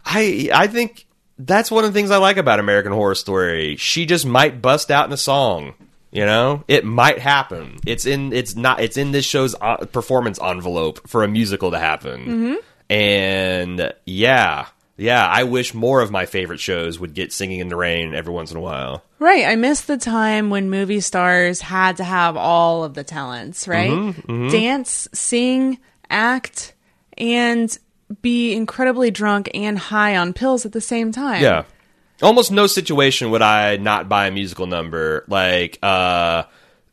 I, I think that's one of the things I like about American Horror Story. She just might bust out in a song. You know, it might happen. It's in. It's not. It's in this show's performance envelope for a musical to happen. Mm-hmm. And yeah, yeah. I wish more of my favorite shows would get Singing in the Rain every once in a while. Right. I miss the time when movie stars had to have all of the talents. Right. Mm-hmm, mm-hmm. Dance, sing, act, and be incredibly drunk and high on pills at the same time. Yeah. Almost no situation would I not buy a musical number. Like, uh,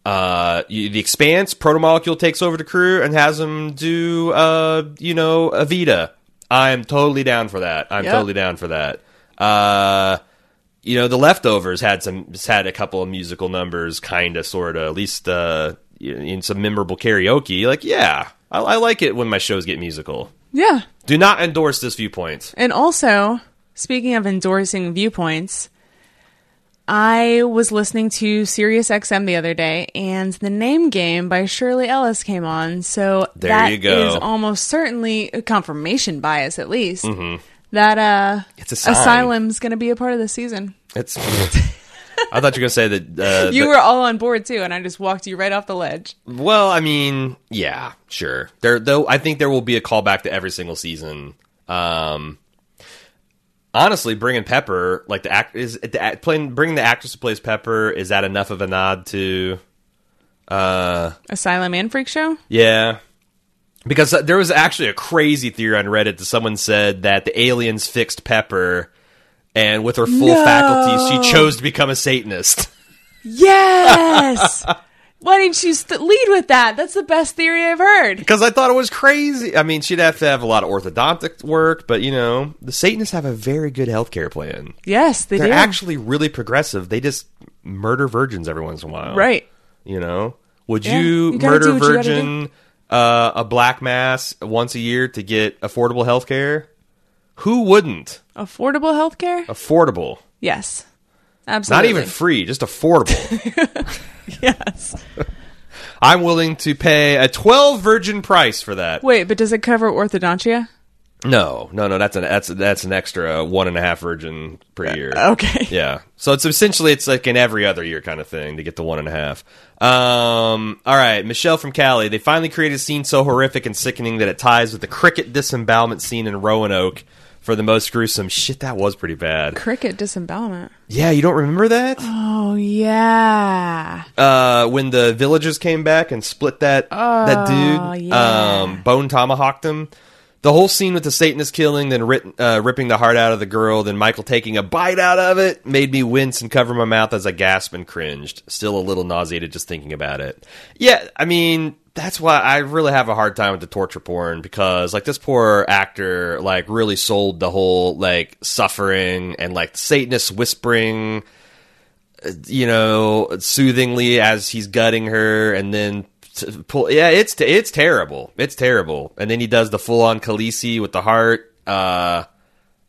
uh, you, The Expanse, Protomolecule takes over the crew and has them do, uh, you know, Evita. I'm totally down for that. I'm yep. totally down for that. Uh, you know, The Leftovers had some had a couple of musical numbers, kind of, sort of, at least uh, in some memorable karaoke. Like, yeah, I, I like it when my shows get musical. Yeah. Do not endorse this viewpoint. And also... Speaking of endorsing viewpoints, I was listening to Sirius X M the other day, and The Name Game by Shirley Ellis came on, so there that you go. Is almost certainly a confirmation bias, at least, mm-hmm. that uh, it's Asylum's going to be a part of the season. It's. I thought you were going to say that... Uh, you the, were all on board, too, and I just walked you right off the ledge. Well, I mean, yeah, sure. There, though, I think there will be a callback to every single season. Um... Honestly, bringing Pepper, like the act is the act, playing, bringing the actress who plays Pepper, is that enough of a nod to uh, Asylum and Freak Show? Yeah, because there was actually a crazy theory on Reddit that someone said that the aliens fixed Pepper, and with her full no. faculties, she chose to become a Satanist. Yes. Why didn't you st- lead with that? That's the best theory I've heard. Because I thought it was crazy. I mean, she'd have to have a lot of orthodontic work, but, you know, the Satanists have a very good healthcare plan. Yes, they They're do. They're actually really progressive. They just murder virgins every once in a while. Right. You know? Would yeah, you, you murder a virgin, uh, a black mass, once a year to get affordable healthcare? Who wouldn't? Affordable healthcare? Affordable. Yes. Absolutely. Not even free, just affordable. Yes. I'm willing to pay a twelve virgin price for that. Wait, but does it cover orthodontia? No, no, no. That's an that's that's an extra one and a half virgin per year. Uh, okay. Yeah. So it's essentially it's like an every other year kind of thing to get the one and a half. Um. All right, Michelle from Cali. They finally created a scene so horrific and sickening that it ties with the cricket disembowelment scene in Roanoke. For the most gruesome shit, that was pretty bad. Cricket disembowelment. Yeah, you don't remember that? Oh, yeah. Uh, when the villagers came back and split that oh, that dude, yeah. um, bone tomahawked him. The whole scene with the Satanist killing, then rit- uh, ripping the heart out of the girl, then Michael taking a bite out of it, made me wince and cover my mouth as I gasped and cringed. Still a little nauseated just thinking about it. Yeah, I mean... That's why I really have a hard time with the torture porn, because like this poor actor like really sold the whole like suffering and like Satanist whispering, you know, soothingly as he's gutting her, and then t- pull. Yeah, it's t- it's terrible. It's terrible. And then he does the full on Khaleesi with the heart. Uh,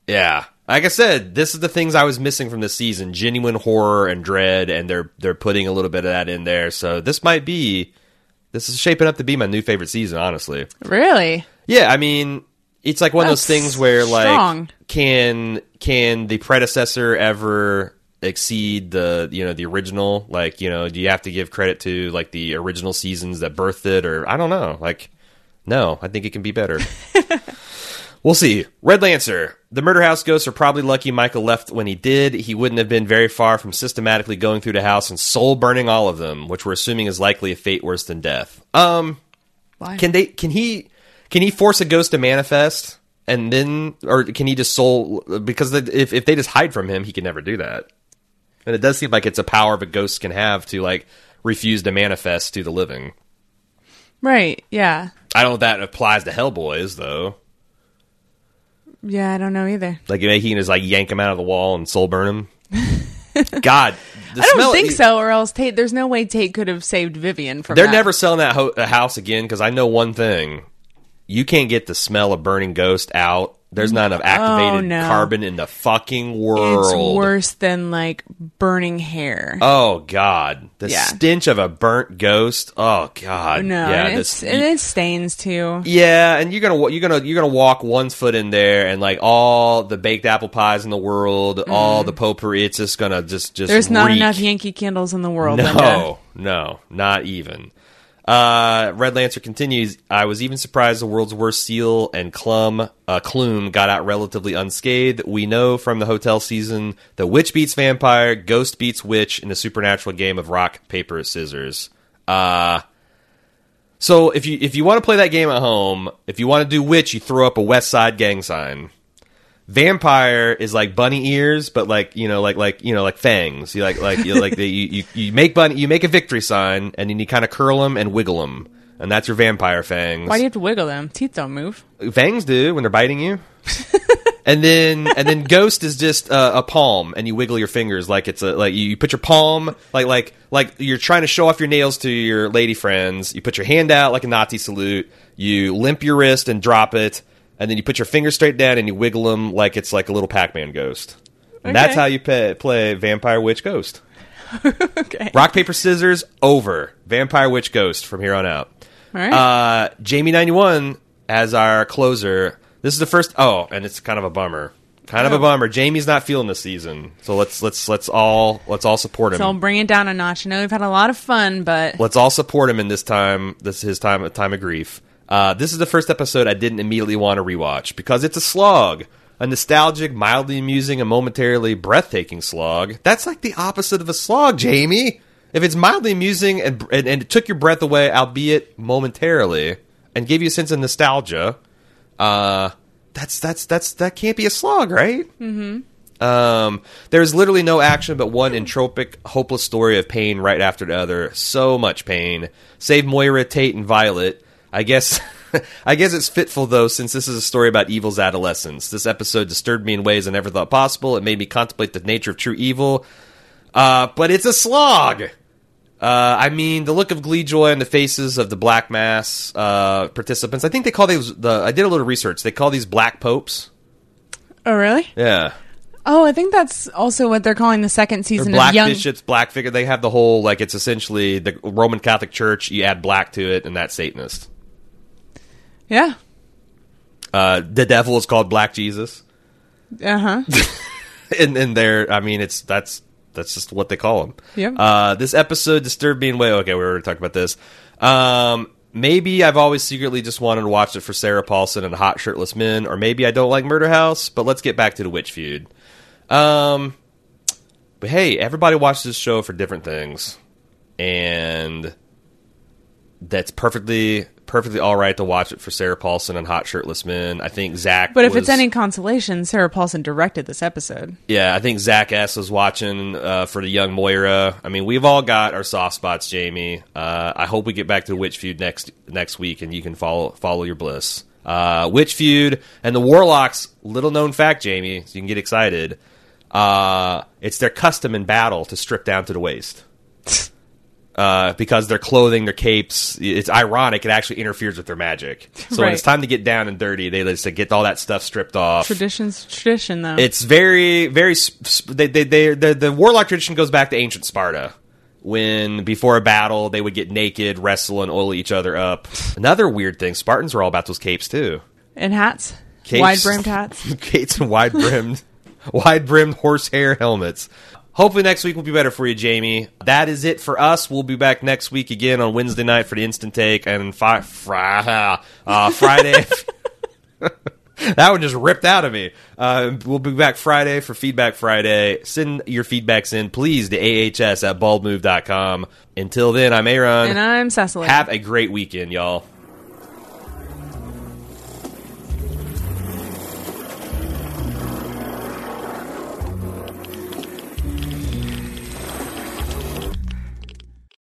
yeah. Like I said, this is the things I was missing from this season: genuine horror and dread, and they're they're putting a little bit of that in there. So this might be. This is shaping up to be my new favorite season, honestly. Really? Yeah, I mean, it's like one That's of those things where, like, strong. can can the predecessor ever exceed the, you know, the original? Like, you know, do you have to give credit to, like, the original seasons that birthed it? Or, I don't know. Like, no, I think it can be better. We'll see. Red Lancer. The Murder House ghosts are probably lucky Michael left when he did. He wouldn't have been very far from systematically going through the house and soul burning all of them, which we're assuming is likely a fate worse than death. Um, Why? Can they? Can he? Can he force a ghost to manifest, and then, or can he just soul? Because if if they just hide from him, he can never do that. And it does seem like it's a power of a ghost can have to like refuse to manifest to the living. Right. Yeah. I don't know if that applies to Hellboys though. Yeah, I don't know either. Like, you know, he can just, like, yank him out of the wall and soul burn him? God. The I don't smell think he, so, or else Tate... There's no way Tate could have saved Vivian from They're that. Never selling that ho- house again, because I know one thing. you can't get the smell of burning ghost out. There's not enough activated oh, no. carbon in the fucking world. It's worse than, like, burning hair. Oh, God. The yeah. stench of a burnt ghost. Oh, God. No, yeah, and, it's, the, and it stains, too. Yeah, and you're going you're gonna, you're gonna walk one foot in there, and, like, all the baked apple pies in the world, mm. all the potpourri, it's just going to just just There's reek. Not enough Yankee Candles in the world. No, no, not even. Uh, Red Lancer continues, I was even surprised the world's worst seal and clum, uh, Clume got out relatively unscathed. We know from the hotel season, the witch beats vampire, ghost beats witch in the supernatural game of rock, paper, scissors. Uh, so if you, if you want to play that game at home, if you want to do witch, you throw up a West Side gang sign. Vampire is like bunny ears, but like, you know, like, like, you know, like fangs. You like, like, you like, the, you, you, you make bunny, you make a victory sign, and then you kind of curl them and wiggle them. And that's your vampire fangs. Why do you have to wiggle them? Teeth don't move. Fangs do when they're biting you. And then, and then ghost is just uh, a palm, and you wiggle your fingers like it's a, like you, you put your palm, like, like, like you're trying to show off your nails to your lady friends. You put your hand out like a Nazi salute. You limp your wrist and drop it. And then you put your fingers straight down and you wiggle them like it's like a little Pac-Man ghost. And okay. That's how you pay, play Vampire Witch Ghost. Okay. Rock, paper, scissors, over. Vampire Witch Ghost from here on out. All right. Uh, Jamie ninety-one as our closer. This is the first... Oh, and it's kind of a bummer. Kind oh. of a bummer. Jamie's not feeling this season. So let's let's let's all let's all support him. So bring it down a notch. I know we've had a lot of fun, but... Let's all support him in this time. This is his time, time of grief. Uh, this is the first episode I didn't immediately want to rewatch because it's a slog. A nostalgic, mildly amusing, and momentarily breathtaking slog. That's like the opposite of a slog, Jamie. If it's mildly amusing and, and, and it took your breath away, albeit momentarily, and gave you a sense of nostalgia, uh, that's that's that's that can't be a slog, right? Mm-hmm. Um, there's literally no action but one entropic, hopeless story of pain right after the other. So much pain. Save Moira, Tate, and Violet. I guess I guess it's fitful, though, since this is a story about evil's adolescence. This episode disturbed me in ways I never thought possible. It made me contemplate the nature of true evil. Uh, but it's a slog! Uh, I mean, the look of glee, joy on the faces of the Black Mass uh, participants. I think they call these... The, I did a little research. They call these Black Popes. Oh, really? Yeah. Oh, I think that's also what they're calling the second season of Young... Black bishops, black figure. They have the whole... Like, it's essentially the Roman Catholic Church. You add black to it, and that's Satanist. Yeah. Uh, the devil is called Black Jesus. Uh huh. and and there, I mean, it's that's that's just what they call him. Yeah. Uh, this episode disturbed me in way. Okay, we were already talking about this. Um, maybe I've always secretly just wanted to watch it for Sarah Paulson and hot shirtless men, or maybe I don't like Murder House. But let's get back to the witch feud. Um, but hey, everybody watches this show for different things, and that's perfectly. Perfectly all right to watch it for Sarah Paulson and hot shirtless men. I think Zach But if was, it's any consolation, Sarah Paulson directed this episode. Yeah, I think Zach S. was watching uh, for the young Moira. I mean, we've all got our soft spots, Jamie. Uh, I hope we get back to Witch Feud next next week and you can follow follow your bliss. Uh, Witch Feud and the Warlocks, little known fact, Jamie, so you can get excited. Uh, it's their custom in battle to strip down to the waist. Uh, because their clothing, their capes, it's ironic. It actually interferes with their magic. So right. when it's time to get down and dirty, they just get all that stuff stripped off. Tradition's tradition, though. It's very, very. They, they, they, the, the warlock tradition goes back to ancient Sparta, when before a battle they would get naked, wrestle, and oil each other up. Another weird thing: Spartans were all about those capes too, and hats, capes, wide-brimmed hats, capes, and wide-brimmed, wide-brimmed horsehair helmets. Hopefully next week will be better for you, Jamie. That is it for us. We'll be back next week again on Wednesday night for the Instant Take and fi- fri- uh, Friday. That one just ripped out of me. Uh, we'll be back Friday for Feedback Friday. Send your feedbacks in, please, to A H S at bald move dot com. Until then, I'm Aaron. And I'm Cecily. Have a great weekend, y'all.